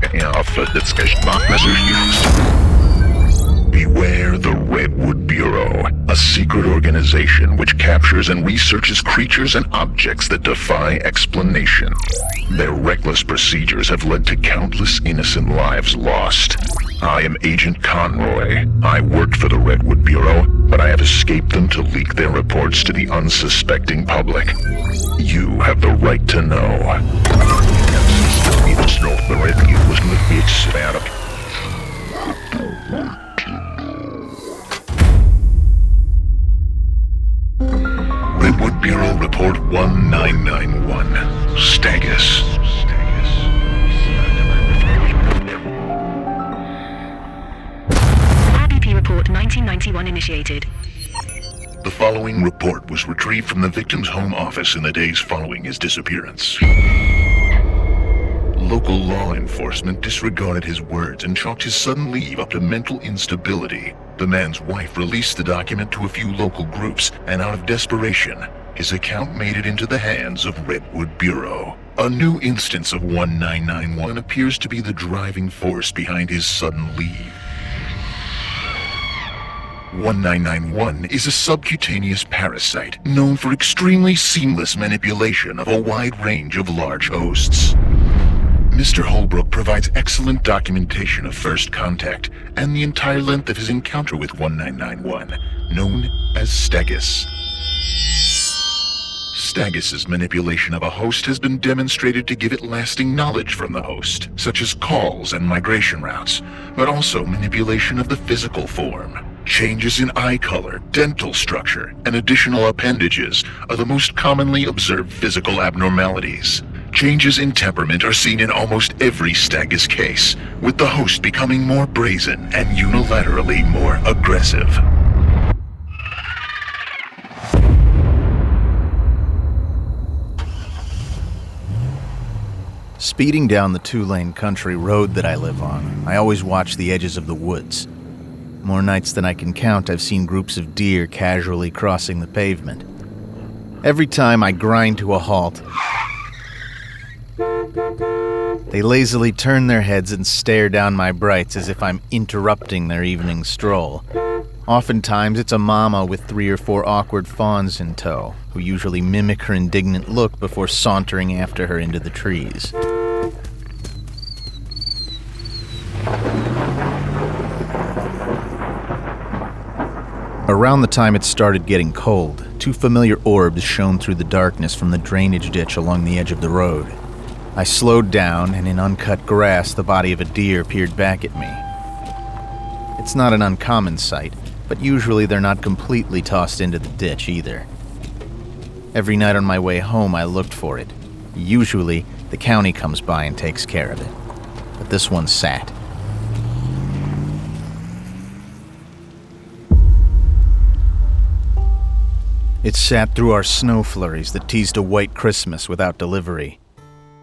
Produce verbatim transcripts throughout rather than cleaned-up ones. disca- of the discussion boxes used. Beware the Redwood Bureau, a secret organization which captures and researches creatures and objects that defy explanation. Their reckless procedures have led to countless innocent lives lost. I am Agent Conroy. I worked for the Redwood Bureau, but I have escaped them to leak their reports to the unsuspecting public. You have the right to know. Redwood Bureau Report one nine nine one. Stegis. Report nineteen ninety-one initiated. The following report was retrieved from the victim's home office in the days following his disappearance. Local law enforcement disregarded his words and chalked his sudden leave up to mental instability. The man's wife released the document to a few local groups, and out of desperation, his account made it into the hands of Redwood Bureau. A new instance of one nine nine one appears to be the driving force behind his sudden leave. one nine nine one is a subcutaneous parasite known for extremely seamless manipulation of a wide range of large hosts. Mister Holbrook provides excellent documentation of first contact and the entire length of his encounter with one nine nine one, known as Stegis. Stegis's manipulation of a host has been demonstrated to give it lasting knowledge from the host, such as calls and migration routes, but also manipulation of the physical form. Changes in eye color, dental structure, and additional appendages are the most commonly observed physical abnormalities. Changes in temperament are seen in almost every Stegis case, with the host becoming more brazen and unilaterally more aggressive. Speeding down the two-lane country road that I live on, I always watch the edges of the woods. More nights than I can count, I've seen groups of deer casually crossing the pavement. Every time I grind to a halt, they lazily turn their heads and stare down my brights as if I'm interrupting their evening stroll. Oftentimes, it's a mama with three or four awkward fawns in tow, who usually mimic her indignant look before sauntering after her into the trees. Around the time it started getting cold, two familiar orbs shone through the darkness from the drainage ditch along the edge of the road. I slowed down, and in uncut grass, the body of a deer peered back at me. It's not an uncommon sight, but usually they're not completely tossed into the ditch either. Every night on my way home, I looked for it. Usually, the county comes by and takes care of it, but this one sat. It sat through our snow flurries that teased a white Christmas without delivery.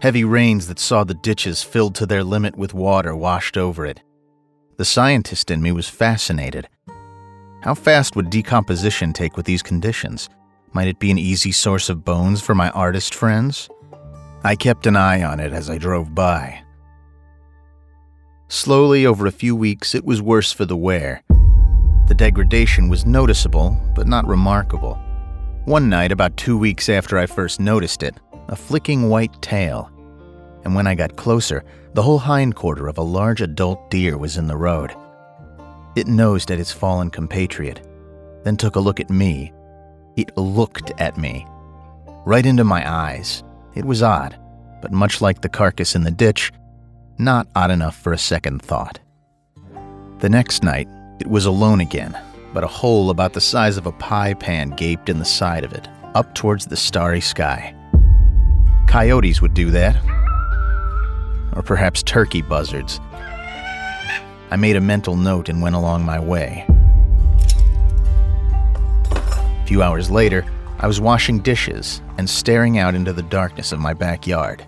Heavy rains that saw the ditches filled to their limit with water washed over it. The scientist in me was fascinated. How fast would decomposition take with these conditions? Might it be an easy source of bones for my artist friends? I kept an eye on it as I drove by. Slowly, over a few weeks, it was worse for the wear. The degradation was noticeable, but not remarkable. One night, about two weeks after I first noticed it, a flicking white tail. And when I got closer, the whole hindquarter of a large adult deer was in the road. It nosed at its fallen compatriot, then took a look at me. It looked at me, right into my eyes. It was odd, but much like the carcass in the ditch, not odd enough for a second thought. The next night, it was alone again. But a hole about the size of a pie pan gaped in the side of it, up towards the starry sky. Coyotes would do that. Or perhaps turkey buzzards. I made a mental note and went along my way. A few hours later, I was washing dishes and staring out into the darkness of my backyard.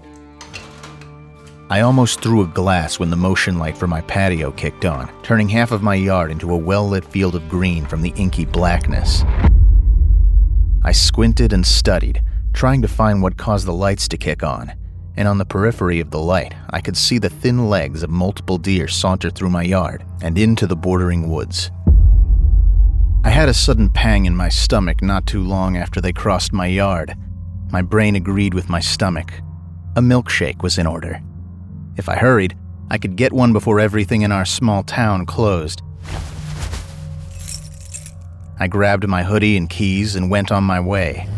I almost threw a glass when the motion light for my patio kicked on, turning half of my yard into a well-lit field of green from the inky blackness. I squinted and studied, trying to find what caused the lights to kick on, and on the periphery of the light, I could see the thin legs of multiple deer saunter through my yard and into the bordering woods. I had a sudden pang in my stomach not too long after they crossed my yard. My brain agreed with my stomach. A milkshake was in order. If I hurried, I could get one before everything in our small town closed. I grabbed my hoodie and keys and went on my way.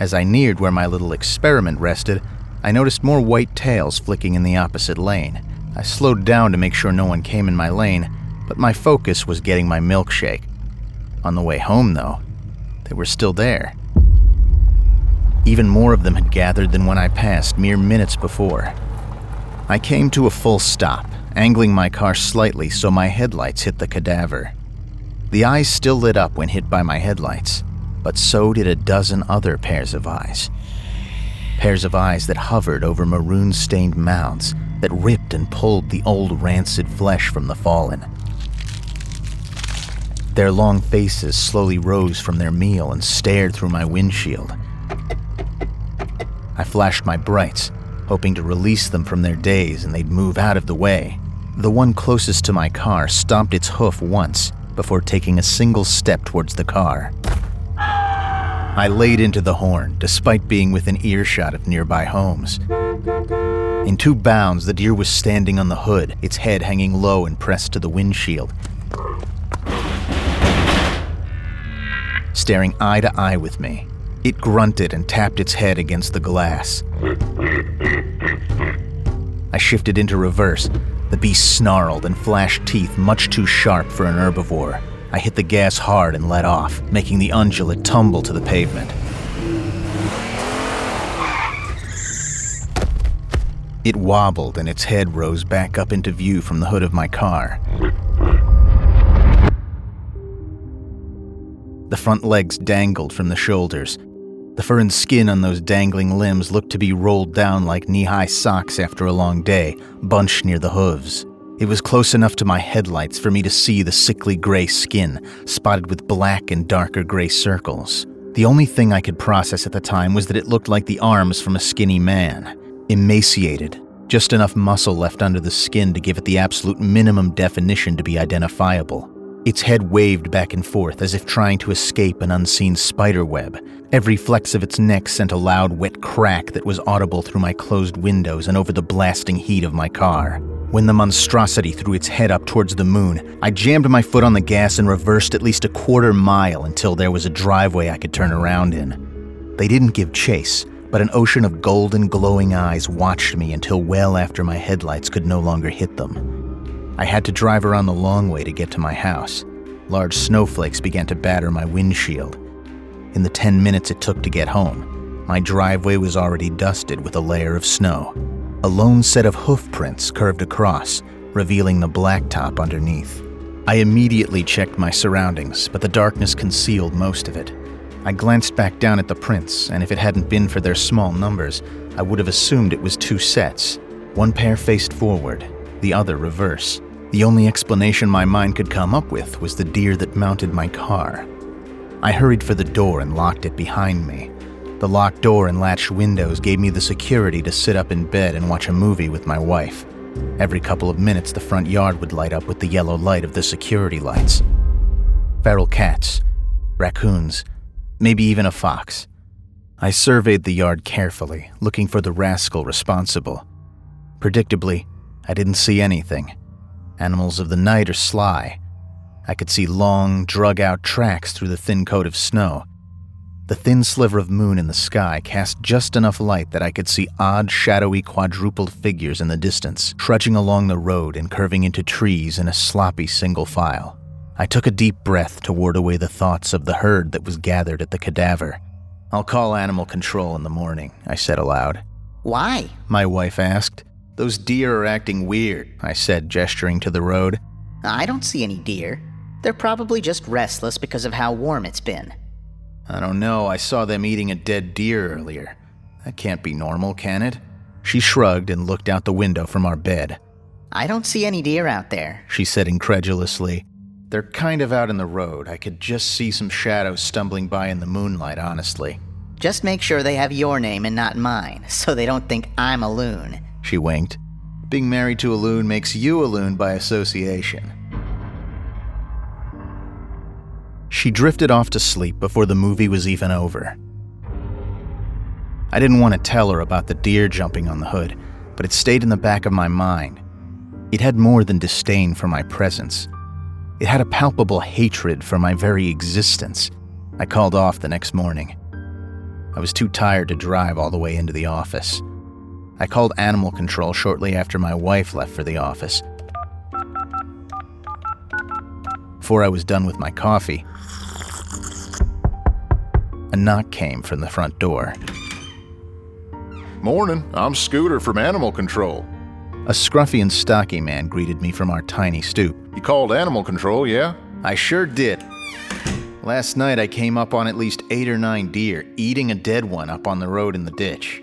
As I neared where my little experiment rested, I noticed more white tails flicking in the opposite lane. I slowed down to make sure no one came in my lane, but my focus was getting my milkshake. On the way home, though, they were still there. Even more of them had gathered than when I passed mere minutes before. I came to a full stop, angling my car slightly so my headlights hit the cadaver. The eyes still lit up when hit by my headlights, but so did a dozen other pairs of eyes. Pairs of eyes that hovered over maroon-stained mouths that ripped and pulled the old rancid flesh from the fallen. Their long faces slowly rose from their meal and stared through my windshield. I flashed my brights, hoping to release them from their daze and they'd move out of the way. The one closest to my car stomped its hoof once before taking a single step towards the car. I laid into the horn, despite being within earshot of nearby homes. In two bounds, the deer was standing on the hood, its head hanging low and pressed to the windshield, staring eye to eye with me. It grunted and tapped its head against the glass. I shifted into reverse. The beast snarled and flashed teeth much too sharp for an herbivore. I hit the gas hard and let off, making the ungulate tumble to the pavement. It wobbled and its head rose back up into view from the hood of my car. The front legs dangled from the shoulders. The fur and skin on those dangling limbs looked to be rolled down like knee-high socks after a long day, bunched near the hooves. It was close enough to my headlights for me to see the sickly gray skin, spotted with black and darker gray circles. The only thing I could process at the time was that it looked like the arms from a skinny man. Emaciated, just enough muscle left under the skin to give it the absolute minimum definition to be identifiable. Its head waved back and forth as if trying to escape an unseen spiderweb. Every flex of its neck sent a loud, wet crack that was audible through my closed windows and over the blasting heat of my car. When the monstrosity threw its head up towards the moon, I jammed my foot on the gas and reversed at least a quarter mile until there was a driveway I could turn around in. They didn't give chase, but an ocean of golden glowing eyes watched me until well after my headlights could no longer hit them. I had to drive around the long way to get to my house. Large snowflakes began to batter my windshield. In the ten minutes it took to get home, my driveway was already dusted with a layer of snow. A lone set of hoof prints curved across, revealing the blacktop underneath. I immediately checked my surroundings, but the darkness concealed most of it. I glanced back down at the prints, and if it hadn't been for their small numbers, I would have assumed it was two sets. One pair faced forward, the other reverse. The only explanation my mind could come up with was the deer that mounted my car. I hurried for the door and locked it behind me. The locked door and latched windows gave me the security to sit up in bed and watch a movie with my wife. Every couple of minutes, the front yard would light up with the yellow light of the security lights. Feral cats, raccoons, maybe even a fox. I surveyed the yard carefully, looking for the rascal responsible. Predictably, I didn't see anything. Animals of the night are sly. I could see long, drug-out tracks through the thin coat of snow. The thin sliver of moon in the sky cast just enough light that I could see odd, shadowy, quadrupled figures in the distance, trudging along the road and curving into trees in a sloppy single file. I took a deep breath to ward away the thoughts of the herd that was gathered at the cadaver. "I'll call animal control in the morning," I said aloud. "Why?" my wife asked. "Those deer are acting weird," I said, gesturing to the road. "I don't see any deer. They're probably just restless because of how warm it's been." "I don't know, I saw them eating a dead deer earlier. That can't be normal, can it?" She shrugged and looked out the window from our bed. "I don't see any deer out there," she said incredulously. "They're kind of out in the road. I could just see some shadows stumbling by in the moonlight, honestly." Just make sure they have your name and not mine, so they don't think I'm a loon. She winked. Being married to a loon makes you a loon by association. She drifted off to sleep before the movie was even over. I didn't want to tell her about the deer jumping on the hood, but it stayed in the back of my mind. It had more than disdain for my presence. It had a palpable hatred for my very existence. I called off the next morning. I was too tired to drive all the way into the office. I called animal control shortly after my wife left for the office. Before I was done with my coffee, a knock came from the front door. Morning, I'm Scooter from Animal Control. A scruffy and stocky man greeted me from our tiny stoop. You called Animal Control, yeah? I sure did. Last night I came up on at least eight or nine deer, eating a dead one up on the road in the ditch.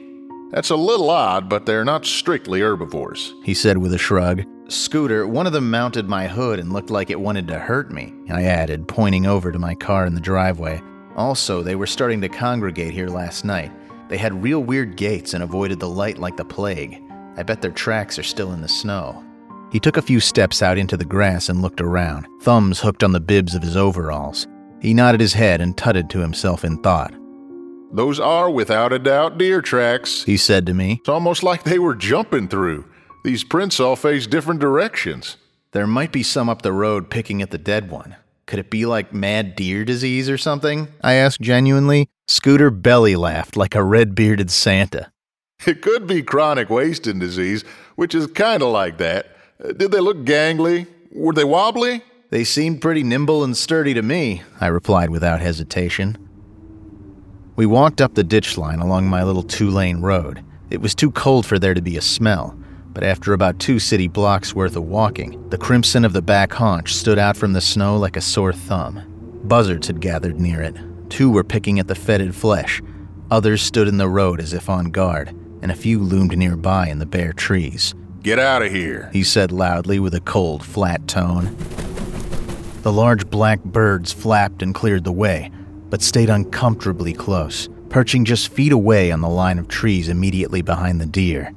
That's a little odd, but they're not strictly herbivores, he said with a shrug. Scooter, one of them mounted my hood and looked like it wanted to hurt me, I added, pointing over to my car in the driveway. Also, they were starting to congregate here last night. They had real weird gaits and avoided the light like the plague. I bet their tracks are still in the snow. He took a few steps out into the grass and looked around, thumbs hooked on the bibs of his overalls. He nodded his head and tutted to himself in thought. Those are without a doubt deer tracks, he said to me. It's almost like they were jumping through. These prints all face different directions. There might be some up the road picking at the dead one. Could it be like mad deer disease or something? I asked genuinely. Scooter belly laughed like a red-bearded Santa. It could be chronic wasting disease, which is kind of like that. Did they look gangly? Were they wobbly? They seemed pretty nimble and sturdy to me, I replied without hesitation. We walked up the ditch line along my little two-lane road. It was too cold for there to be a smell, but after about two city blocks worth of walking, the crimson of the back haunch stood out from the snow like a sore thumb. Buzzards had gathered near it. Two were picking at the fetid flesh. Others stood in the road as if on guard, and a few loomed nearby in the bare trees. Get out of here, he said loudly with a cold, flat tone. The large black birds flapped and cleared the way, but stayed uncomfortably close, perching just feet away on the line of trees immediately behind the deer.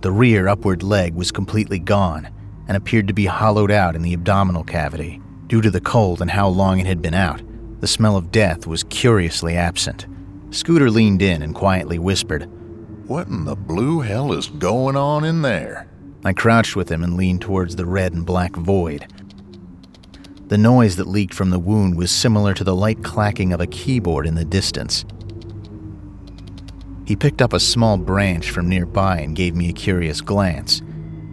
The rear upward leg was completely gone and appeared to be hollowed out in the abdominal cavity. Due to the cold and how long it had been out, the smell of death was curiously absent. Scooter leaned in and quietly whispered, What in the blue hell is going on in there? I crouched with him and leaned towards the red and black void. The noise that leaked from the wound was similar to the light clacking of a keyboard in the distance. He picked up a small branch from nearby and gave me a curious glance.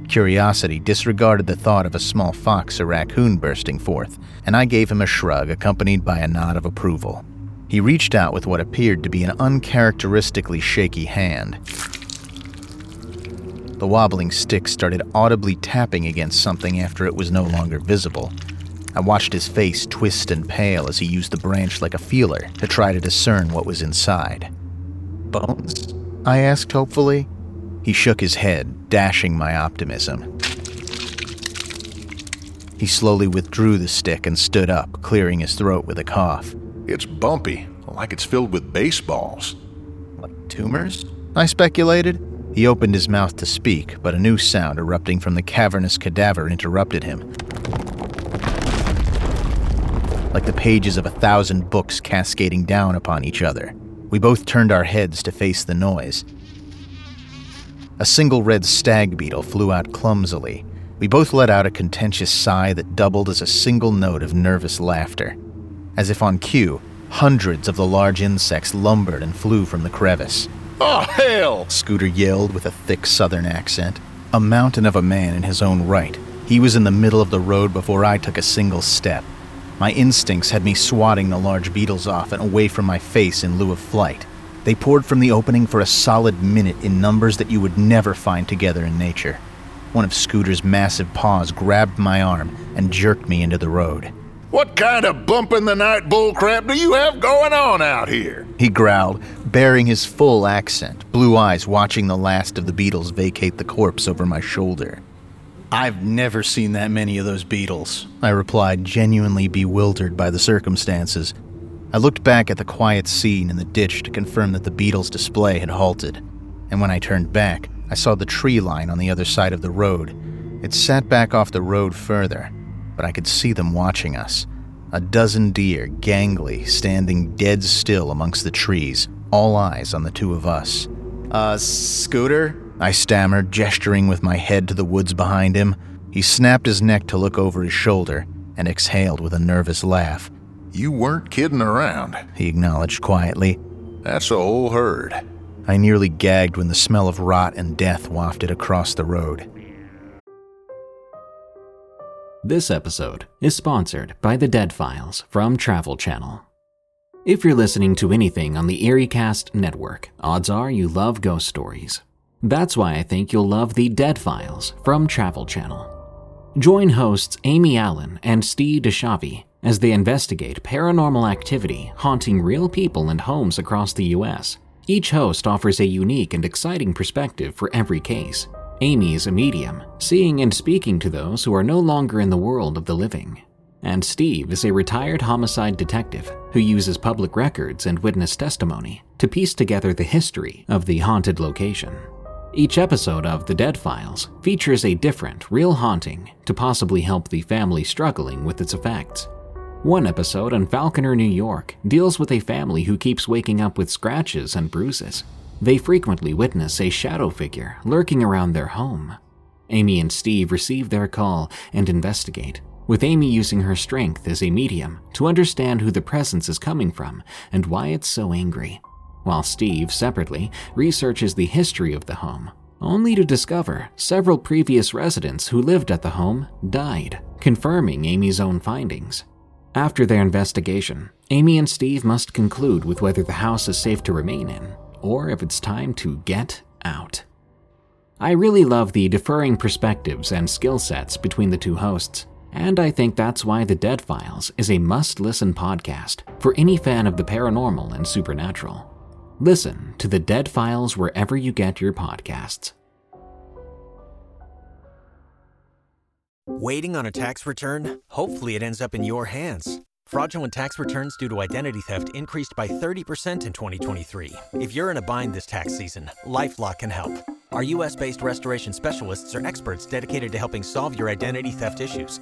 Curiosity disregarded the thought of a small fox or raccoon bursting forth, and I gave him a shrug accompanied by a nod of approval. He reached out with what appeared to be an uncharacteristically shaky hand. The wobbling stick started audibly tapping against something after it was no longer visible. I watched his face twist and pale as he used the branch like a feeler to try to discern what was inside. Bones? I asked hopefully. He shook his head, dashing my optimism. He slowly withdrew the stick and stood up, clearing his throat with a cough. It's bumpy, like it's filled with baseballs. Like tumors? I speculated. He opened his mouth to speak, but a new sound erupting from the cavernous cadaver interrupted him. Like the pages of a thousand books cascading down upon each other. We both turned our heads to face the noise. A single red stag beetle flew out clumsily. We both let out a contentious sigh that doubled as a single note of nervous laughter. As if on cue, hundreds of the large insects lumbered and flew from the crevice. Oh, hell! Scooter yelled with a thick southern accent. A mountain of a man in his own right. He was in the middle of the road before I took a single step. My instincts had me swatting the large beetles off and away from my face in lieu of flight. They poured from the opening for a solid minute in numbers that you would never find together in nature. One of Scooter's massive paws grabbed my arm and jerked me into the road. What kind of bump-in-the-night bullcrap do you have going on out here? He growled, bearing his full accent, blue eyes watching the last of the beetles vacate the corpse over my shoulder. I've never seen that many of those beetles, I replied, genuinely bewildered by the circumstances. I looked back at the quiet scene in the ditch to confirm that the beetle's display had halted, and when I turned back, I saw the tree line on the other side of the road. It sat back off the road further, but I could see them watching us. A dozen deer, gangly, standing dead still amongst the trees, all eyes on the two of us. Uh, Scooter? I stammered, gesturing with my head to the woods behind him. He snapped his neck to look over his shoulder and exhaled with a nervous laugh. You weren't kidding around, he acknowledged quietly. That's a whole herd. I nearly gagged when the smell of rot and death wafted across the road. This episode is sponsored by The Dead Files from Travel Channel. If you're listening to anything on the Eerie Cast Network, odds are you love ghost stories. That's why I think you'll love The Dead Files from Travel Channel. Join hosts Amy Allen and Steve DiSchiavi as they investigate paranormal activity haunting real people and homes across the U S. Each host offers a unique and exciting perspective for every case. Amy is a medium, seeing and speaking to those who are no longer in the world of the living. And Steve is a retired homicide detective who uses public records and witness testimony to piece together the history of the haunted location. Each episode of The Dead Files features a different, real haunting to possibly help the family struggling with its effects. One episode on Falconer, New York deals with a family who keeps waking up with scratches and bruises. They frequently witness a shadow figure lurking around their home. Amy and Steve receive their call and investigate, with Amy using her strength as a medium to understand who the presence is coming from and why it's so angry, while Steve separately researches the history of the home, only to discover several previous residents who lived at the home died, confirming Amy's own findings. After their investigation, Amy and Steve must conclude with whether the house is safe to remain in, or if it's time to get out. I really love the differing perspectives and skill sets between the two hosts, and I think that's why The Dead Files is a must-listen podcast for any fan of the paranormal and supernatural. Listen to The Dead Files wherever you get your podcasts. Waiting on a tax return? Hopefully it ends up in your hands. Fraudulent tax returns due to identity theft increased by thirty percent in twenty twenty-three. If you're in a bind this tax season, LifeLock can help. Our U S-based restoration specialists are experts dedicated to helping solve your identity theft issues.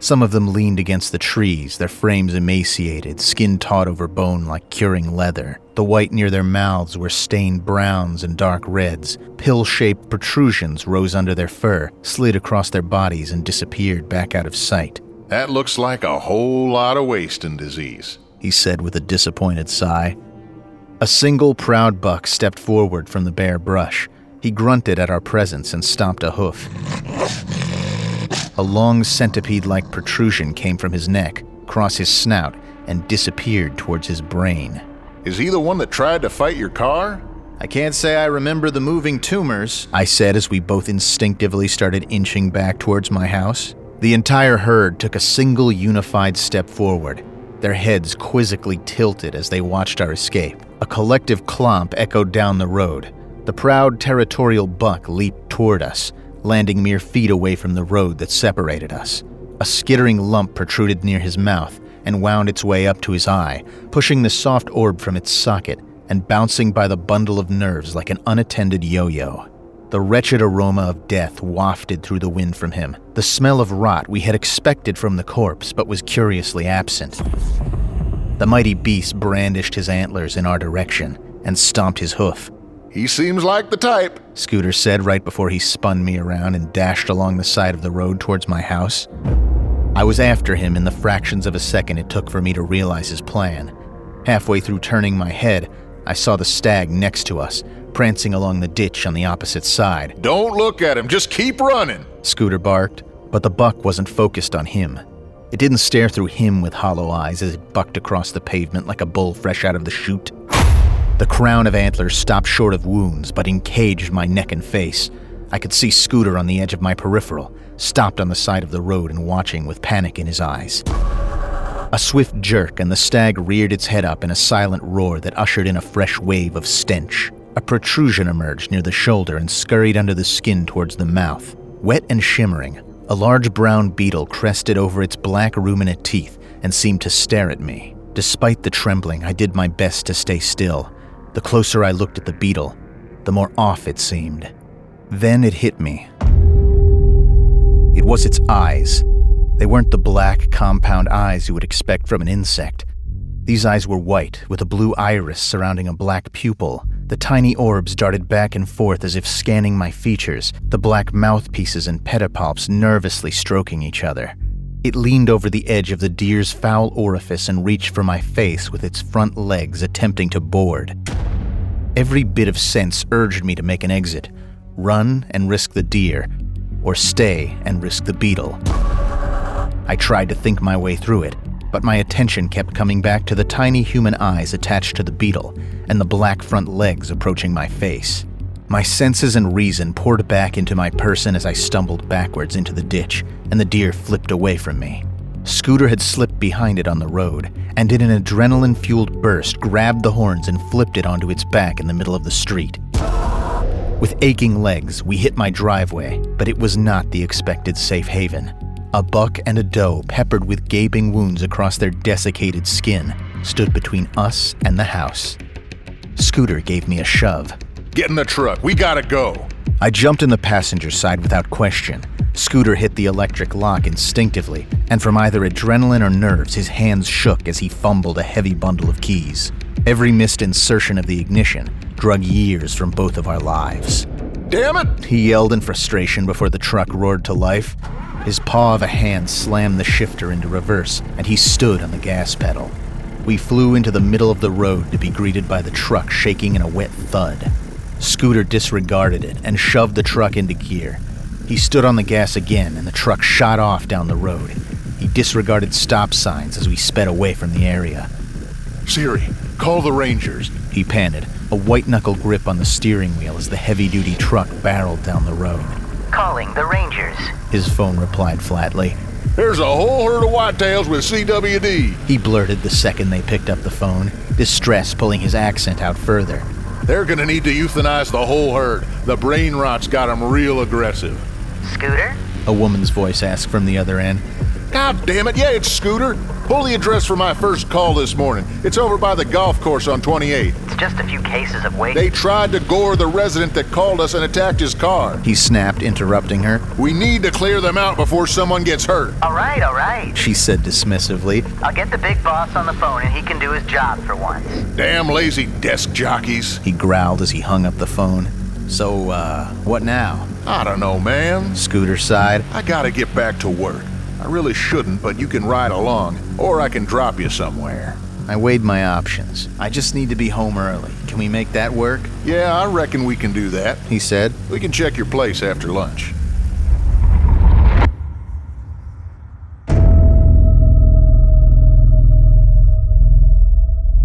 Some of them leaned against the trees, their frames emaciated, skin taut over bone like curing leather. The white near their mouths were stained browns and dark reds. Pill-shaped protrusions rose under their fur, slid across their bodies, and disappeared back out of sight. That looks like a whole lot of wasting disease, he said with a disappointed sigh. A single proud buck stepped forward from the bare brush. He grunted at our presence and stomped a hoof. A long centipede-like protrusion came from his neck, across his snout, and disappeared towards his brain. Is he the one that tried to fight your car? I can't say I remember the moving tumors, I said as we both instinctively started inching back towards my house. The entire herd took a single unified step forward, their heads quizzically tilted as they watched our escape. A collective clomp echoed down the road. The proud territorial buck leaped toward us, landing mere feet away from the road that separated us. A skittering lump protruded near his mouth and wound its way up to his eye, pushing the soft orb from its socket and bouncing by the bundle of nerves like an unattended yo-yo. The wretched aroma of death wafted through the wind from him, the smell of rot we had expected from the corpse but was curiously absent. The mighty beast brandished his antlers in our direction and stomped his hoof. He seems like the type, Scooter said right before he spun me around and dashed along the side of the road towards my house. I was after him in the fractions of a second it took for me to realize his plan. Halfway through turning my head, I saw the stag next to us, prancing along the ditch on the opposite side. Don't look at him, just keep running, Scooter barked, but the buck wasn't focused on him. It didn't stare through him with hollow eyes as it bucked across the pavement like a bull fresh out of the chute. The crown of antlers stopped short of wounds, but encaged my neck and face. I could see Scooter on the edge of my peripheral, stopped on the side of the road and watching with panic in his eyes. A swift jerk and the stag reared its head up in a silent roar that ushered in a fresh wave of stench. A protrusion emerged near the shoulder and scurried under the skin towards the mouth. Wet and shimmering, a large brown beetle crested over its black ruminant teeth and seemed to stare at me. Despite the trembling, I did my best to stay still. The closer I looked at the beetle, the more off it seemed. Then it hit me. It was its eyes. They weren't the black, compound eyes you would expect from an insect. These eyes were white, with a blue iris surrounding a black pupil. The tiny orbs darted back and forth as if scanning my features, the black mouthpieces and pedipalps nervously stroking each other. It leaned over the edge of the deer's foul orifice and reached for my face with its front legs, attempting to board. Every bit of sense urged me to make an exit, run and risk the deer, or stay and risk the beetle. I tried to think my way through it, but my attention kept coming back to the tiny human eyes attached to the beetle and the black front legs approaching my face. My senses and reason poured back into my person as I stumbled backwards into the ditch, and the deer flipped away from me. Scooter had slipped behind it on the road, and in an adrenaline-fueled burst, grabbed the horns and flipped it onto its back in the middle of the street. With aching legs, we hit my driveway, but it was not the expected safe haven. A buck and a doe, peppered with gaping wounds across their desiccated skin, stood between us and the house. Scooter gave me a shove. "Get in the truck, we gotta go." I jumped in the passenger side without question. Scooter hit the electric lock instinctively, and from either adrenaline or nerves, his hands shook as he fumbled a heavy bundle of keys. Every missed insertion of the ignition drug years from both of our lives. "Damn it!" he yelled in frustration before the truck roared to life. His paw of a hand slammed the shifter into reverse, and he stood on the gas pedal. We flew into the middle of the road to be greeted by the truck shaking in a wet thud. Scooter disregarded it and shoved the truck into gear. He stood on the gas again, and the truck shot off down the road. He disregarded stop signs as we sped away from the area. "Siri, call the Rangers," he panted, a white-knuckle grip on the steering wheel as the heavy-duty truck barreled down the road. "Calling the Rangers," his phone replied flatly. "There's a whole herd of whitetails with C W D, he blurted the second they picked up the phone, distress pulling his accent out further. "They're gonna need to euthanize the whole herd. The brain rot's got them real aggressive." "Scooter?" a woman's voice asked from the other end. "God damn it, yeah, it's Scooter. Pull the address for my first call this morning. It's over by the golf course on twenty-eighth. It's just a few cases of weight. They tried to gore the resident that called us and attacked his car," he snapped, interrupting her. "We need to clear them out before someone gets hurt." All right, all right, she said dismissively. "I'll get the big boss on the phone and he can do his job for once." "Damn lazy desk jockeys," he growled as he hung up the phone. So, uh, what now? "I don't know, man," Scooter sighed. "I gotta get back to work. I really shouldn't, but you can ride along, or I can drop you somewhere." I weighed my options. "I just need to be home early. Can we make that work?" "Yeah, I reckon we can do that," he said. "We can check your place after lunch."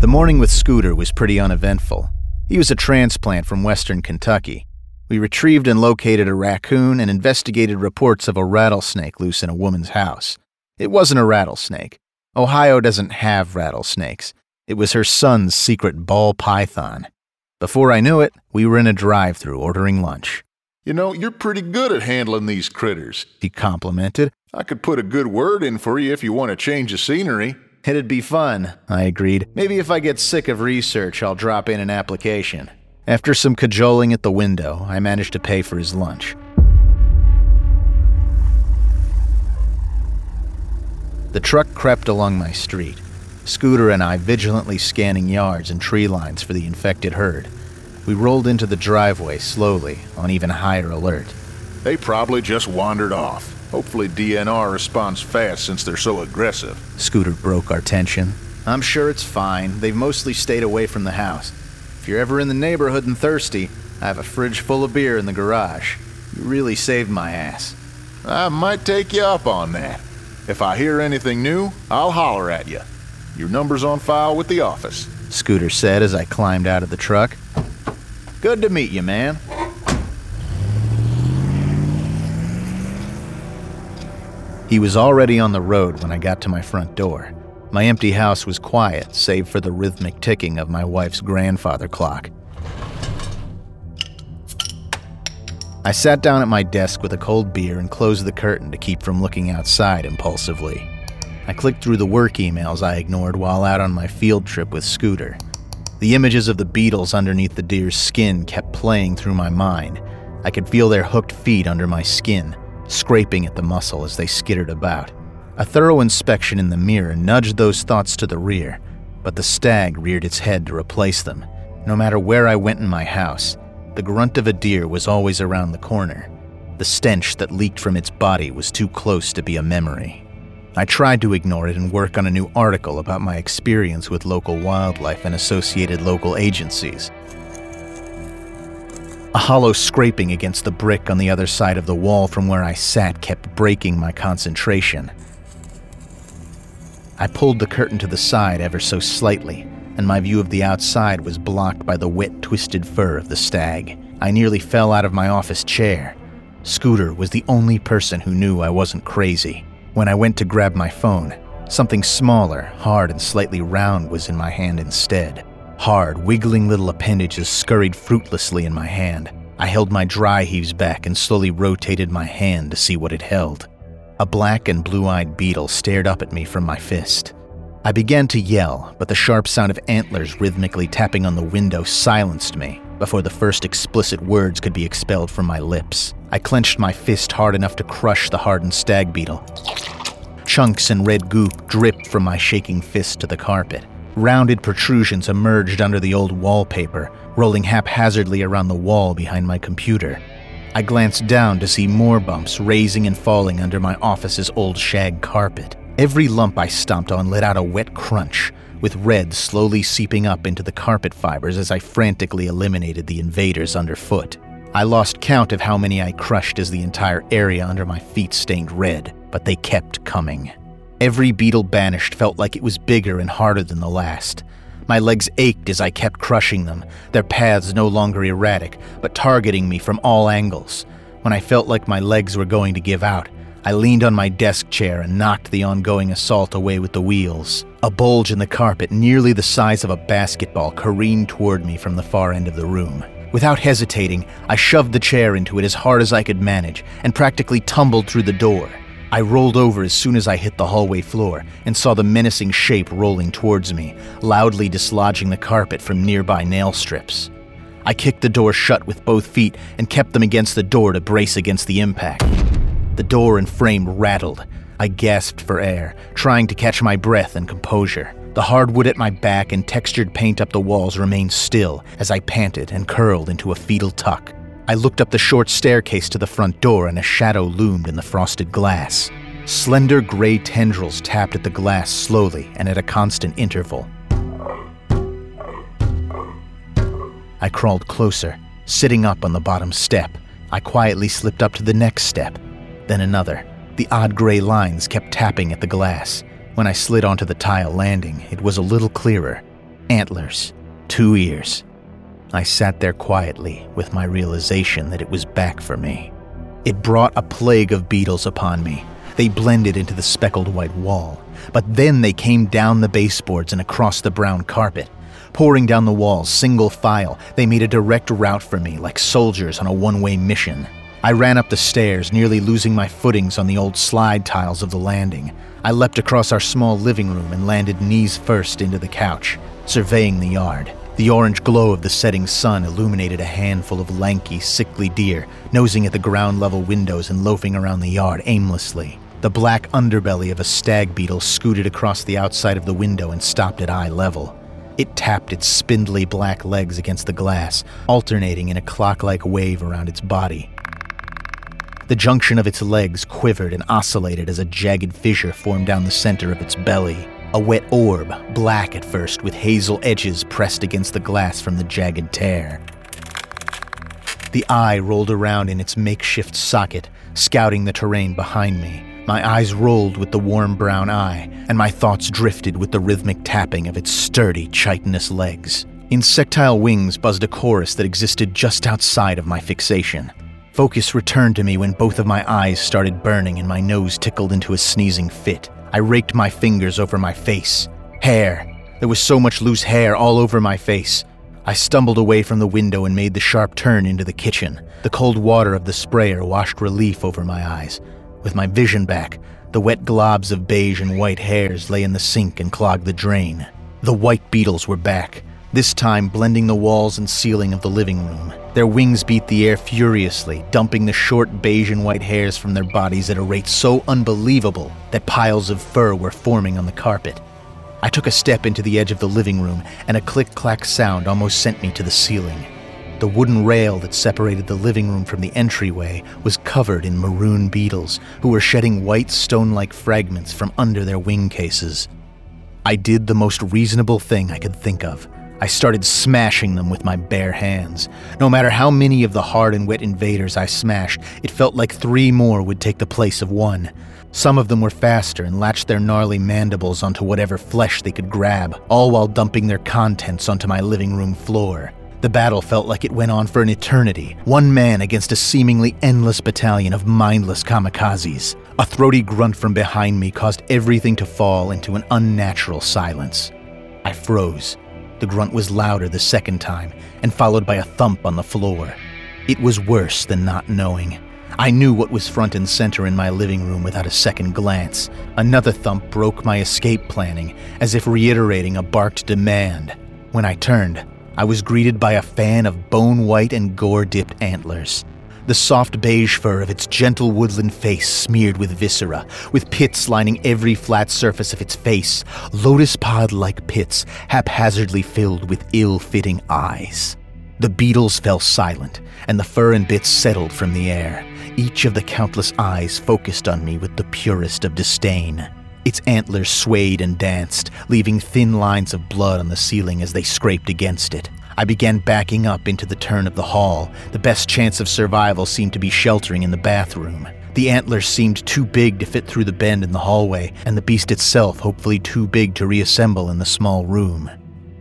The morning with Scooter was pretty uneventful. He was a transplant from western Kentucky. We retrieved and located a raccoon and investigated reports of a rattlesnake loose in a woman's house. It wasn't a rattlesnake. Ohio doesn't have rattlesnakes. It was her son's secret ball python. Before I knew it, we were in a drive-thru ordering lunch. "You know, you're pretty good at handling these critters," he complimented. "I could put a good word in for you if you want to change the scenery." "It'd be fun," I agreed. "Maybe if I get sick of research, I'll drop in an application." After some cajoling at the window, I managed to pay for his lunch. The truck crept along my street, Scooter and I vigilantly scanning yards and tree lines for the infected herd. We rolled into the driveway slowly, on even higher alert. "They probably just wandered off. Hopefully D N R responds fast since they're so aggressive." Scooter broke our tension. "I'm sure it's fine. They've mostly stayed away from the house. If you're ever in the neighborhood and thirsty, I have a fridge full of beer in the garage. You really saved my ass." "I might take you up on that. If I hear anything new, I'll holler at you. Your number's on file with the office," Scooter said as I climbed out of the truck. "Good to meet you, man." He was already on the road when I got to my front door. My empty house was quiet, save for the rhythmic ticking of my wife's grandfather clock. I sat down at my desk with a cold beer and closed the curtain to keep from looking outside impulsively. I clicked through the work emails I ignored while out on my field trip with Scooter. The images of the beetles underneath the deer's skin kept playing through my mind. I could feel their hooked feet under my skin, scraping at the muscle as they skittered about. A thorough inspection in the mirror nudged those thoughts to the rear, but the stag reared its head to replace them. No matter where I went in my house, the grunt of a deer was always around the corner. The stench that leaked from its body was too close to be a memory. I tried to ignore it and work on a new article about my experience with local wildlife and associated local agencies. A hollow scraping against the brick on the other side of the wall from where I sat kept breaking my concentration. I pulled the curtain to the side ever so slightly, and my view of the outside was blocked by the wet, twisted fur of the stag. I nearly fell out of my office chair. Scooter was the only person who knew I wasn't crazy. When I went to grab my phone, something smaller, hard and slightly round was in my hand instead. Hard, wiggling little appendages scurried fruitlessly in my hand. I held my dry heaves back and slowly rotated my hand to see what it held. A black and blue-eyed beetle stared up at me from my fist. I began to yell, but the sharp sound of antlers rhythmically tapping on the window silenced me before the first explicit words could be expelled from my lips. I clenched my fist hard enough to crush the hardened stag beetle. Chunks and red goop dripped from my shaking fist to the carpet. Rounded protrusions emerged under the old wallpaper, rolling haphazardly around the wall behind my computer. I glanced down to see more bumps raising and falling under my office's old shag carpet. Every lump I stomped on let out a wet crunch, with red slowly seeping up into the carpet fibers as I frantically eliminated the invaders underfoot. I lost count of how many I crushed as the entire area under my feet stained red, but they kept coming. Every beetle banished felt like it was bigger and harder than the last. My legs ached as I kept crushing them, their paths no longer erratic, but targeting me from all angles. When I felt like my legs were going to give out, I leaned on my desk chair and knocked the ongoing assault away with the wheels. A bulge in the carpet, nearly the size of a basketball, careened toward me from the far end of the room. Without hesitating, I shoved the chair into it as hard as I could manage and practically tumbled through the door. I rolled over as soon as I hit the hallway floor and saw the menacing shape rolling towards me, loudly dislodging the carpet from nearby nail strips. I kicked the door shut with both feet and kept them against the door to brace against the impact. The door and frame rattled. I gasped for air, trying to catch my breath and composure. The hardwood at my back and textured paint up the walls remained still as I panted and curled into a fetal tuck. I looked up the short staircase to the front door and a shadow loomed in the frosted glass. Slender gray tendrils tapped at the glass slowly and at a constant interval. I crawled closer, sitting up on the bottom step. I quietly slipped up to the next step, then another. The odd gray lines kept tapping at the glass. When I slid onto the tile landing, it was a little clearer. Antlers, two ears. I sat there quietly with my realization that it was back for me. It brought a plague of beetles upon me. They blended into the speckled white wall, but then they came down the baseboards and across the brown carpet. Pouring down the walls, single file, they made a direct route for me like soldiers on a one-way mission. I ran up the stairs, nearly losing my footings on the old slide tiles of the landing. I leapt across our small living room and landed knees first into the couch, surveying the yard. The orange glow of the setting sun illuminated a handful of lanky, sickly deer, nosing at the ground-level windows and loafing around the yard aimlessly. The black underbelly of a stag beetle scooted across the outside of the window and stopped at eye level. It tapped its spindly black legs against the glass, alternating in a clock-like wave around its body. The junction of its legs quivered and oscillated as a jagged fissure formed down the center of its belly. A wet orb, black at first, with hazel edges pressed against the glass from the jagged tear. The eye rolled around in its makeshift socket, scouting the terrain behind me. My eyes rolled with the warm brown eye, and my thoughts drifted with the rhythmic tapping of its sturdy, chitinous legs. Insectile wings buzzed a chorus that existed just outside of my fixation. Focus returned to me when both of my eyes started burning and my nose tickled into a sneezing fit. I raked my fingers over my face. Hair. There was so much loose hair all over my face. I stumbled away from the window and made the sharp turn into the kitchen. The cold water of the sprayer washed relief over my eyes. With my vision back, the wet globs of beige and white hairs lay in the sink and clogged the drain. The white beetles were back, this time blending the walls and ceiling of the living room. Their wings beat the air furiously, dumping the short beige and white hairs from their bodies at a rate so unbelievable that piles of fur were forming on the carpet. I took a step into the edge of the living room, and a click-clack sound almost sent me to the ceiling. The wooden rail that separated the living room from the entryway was covered in maroon beetles, who were shedding white stone-like fragments from under their wing cases. I did the most reasonable thing I could think of. I started smashing them with my bare hands. No matter how many of the hard and wet invaders I smashed, it felt like three more would take the place of one. Some of them were faster and latched their gnarly mandibles onto whatever flesh they could grab, all while dumping their contents onto my living room floor. The battle felt like it went on for an eternity, one man against a seemingly endless battalion of mindless kamikazes. A throaty grunt from behind me caused everything to fall into an unnatural silence. I froze. The grunt was louder the second time, and followed by a thump on the floor. It was worse than not knowing. I knew what was front and center in my living room without a second glance. Another thump broke my escape planning, as if reiterating a barked demand. When I turned, I was greeted by a fan of bone-white and gore-dipped antlers. The soft beige fur of its gentle woodland face smeared with viscera, with pits lining every flat surface of its face, lotus pod-like pits haphazardly filled with ill-fitting eyes. The beetles fell silent, and the fur and bits settled from the air. Each of the countless eyes focused on me with the purest of disdain. Its antlers swayed and danced, leaving thin lines of blood on the ceiling as they scraped against it. I began backing up into the turn of the hall. The best chance of survival seemed to be sheltering in the bathroom. The antlers seemed too big to fit through the bend in the hallway, and the beast itself hopefully too big to reassemble in the small room.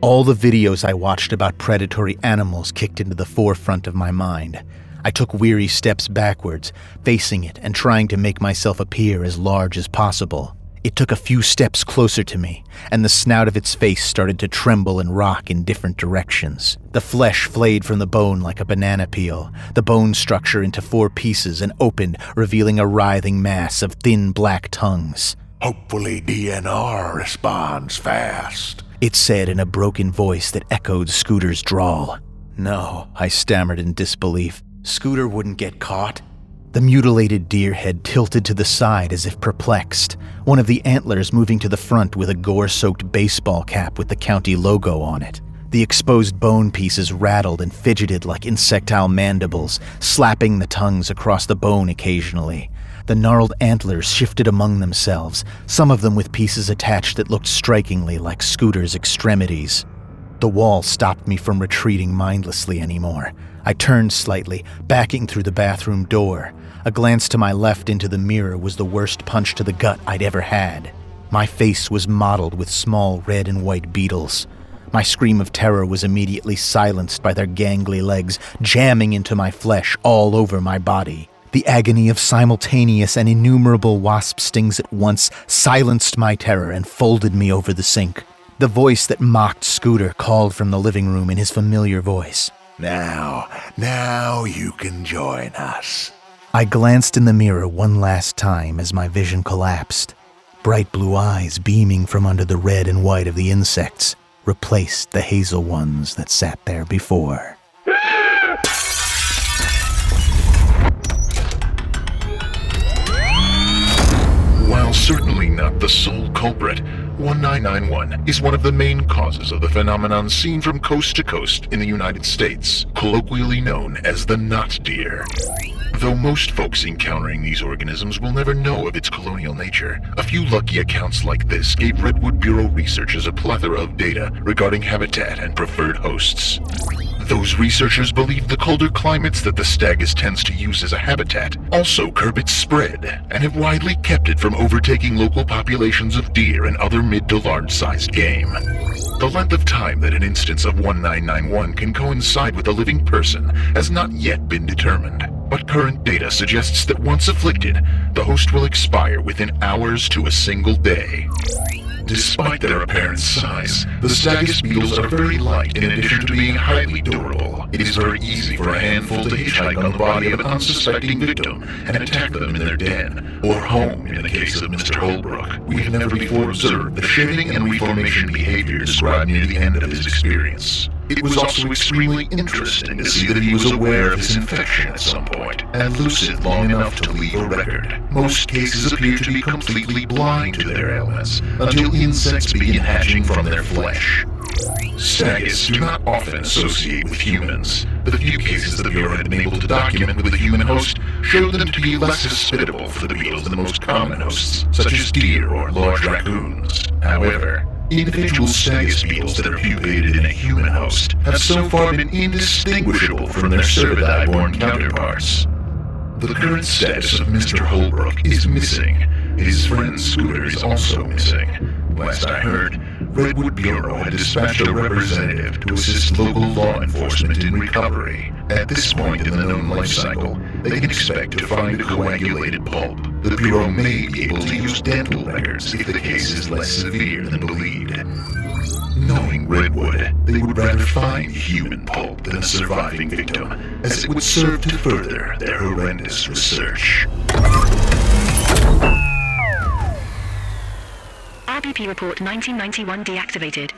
All the videos I watched about predatory animals kicked into the forefront of my mind. I took weary steps backwards, facing it and trying to make myself appear as large as possible. It took a few steps closer to me, and the snout of its face started to tremble and rock in different directions. The flesh flayed from the bone like a banana peel, the bone structure into four pieces and opened, revealing a writhing mass of thin black tongues. "Hopefully D N R responds fast," it said in a broken voice that echoed Scooter's drawl. "No," I stammered in disbelief. "Scooter wouldn't get caught." The mutilated deer head tilted to the side as if perplexed, one of the antlers moving to the front with a gore-soaked baseball cap with the county logo on it. The exposed bone pieces rattled and fidgeted like insectile mandibles, slapping the tongues across the bone occasionally. The gnarled antlers shifted among themselves, some of them with pieces attached that looked strikingly like Scooter's extremities. The wall stopped me from retreating mindlessly anymore. I turned slightly, backing through the bathroom door. A glance to my left into the mirror was the worst punch to the gut I'd ever had. My face was mottled with small red and white beetles. My scream of terror was immediately silenced by their gangly legs jamming into my flesh all over my body. The agony of simultaneous and innumerable wasp stings at once silenced my terror and folded me over the sink. The voice that mocked Scooter called from the living room in his familiar voice. "Now, now you can join us." I glanced in the mirror one last time as my vision collapsed. Bright blue eyes beaming from under the red and white of the insects replaced the hazel ones that sat there before. While certainly not the sole culprit, nineteen ninety-one is one of the main causes of the phenomenon seen from coast to coast in the United States, colloquially known as the knot deer. Though most folks encountering these organisms will never know of its colonial nature, a few lucky accounts like this gave Redwood Bureau researchers a plethora of data regarding habitat and preferred hosts. Those researchers believe the colder climates that the Stegis tends to use as a habitat also curb its spread, and have widely kept it from overtaking local populations of deer and other mid to large-sized game. The length of time that an instance of nineteen ninety-one can coincide with a living person has not yet been determined. but current data suggests that once afflicted, the host will expire within hours to a single day. Despite their apparent size, the Stegis beetles are very light in addition to being highly durable. It is very easy for a handful to hitchhike on the body of an unsuspecting victim and attack them in their den, or home in the case of Mister Holbrook. We have never before observed the shaping and reformation behavior described near the end of his experience. It was also extremely interesting to see that he was aware of his infection at some point, and lucid long enough to leave a record. Most cases appear to be completely blind to their ailments, until insects begin hatching from their flesh. Stegis do not often associate with humans. The few cases the Bureau had been able to document with a human host showed them to be less hospitable for the beetles than the most common hosts, such as deer or large raccoons. However, individual Stegis beetles that are pupated in a human host have so far been indistinguishable from their cervidae-born counterparts. The current status of Mister Holbrook is missing. His friend Scooter is also missing. Last I heard, Redwood Bureau had dispatched a representative to assist local law enforcement in recovery. At this point in the known life cycle, they can expect to find a coagulated pulp. The Bureau may be able to use dental records if the case is less severe than believed. Knowing Redwood, they would rather find human pulp than a surviving victim, as it would serve to further their horrendous research. R B P report nineteen ninety-one deactivated.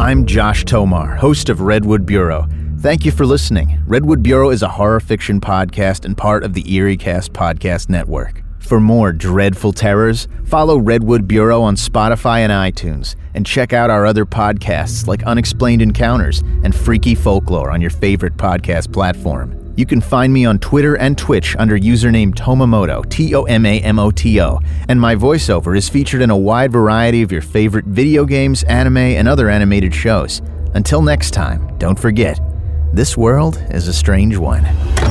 I'm Josh Tomar, host of Redwood Bureau. Thank you for listening. Redwood Bureau is a horror fiction podcast and part of the Eerie Cast Podcast Network. For more dreadful terrors, follow Redwood Bureau on Spotify and iTunes, and check out our other podcasts like Unexplained Encounters and Freaky Folklore on your favorite podcast platform. You can find me on Twitter and Twitch under username Tomamoto, T O M A M O T O, and my voiceover is featured in a wide variety of your favorite video games, anime, and other animated shows. Until next time, don't forget, this world is a strange one.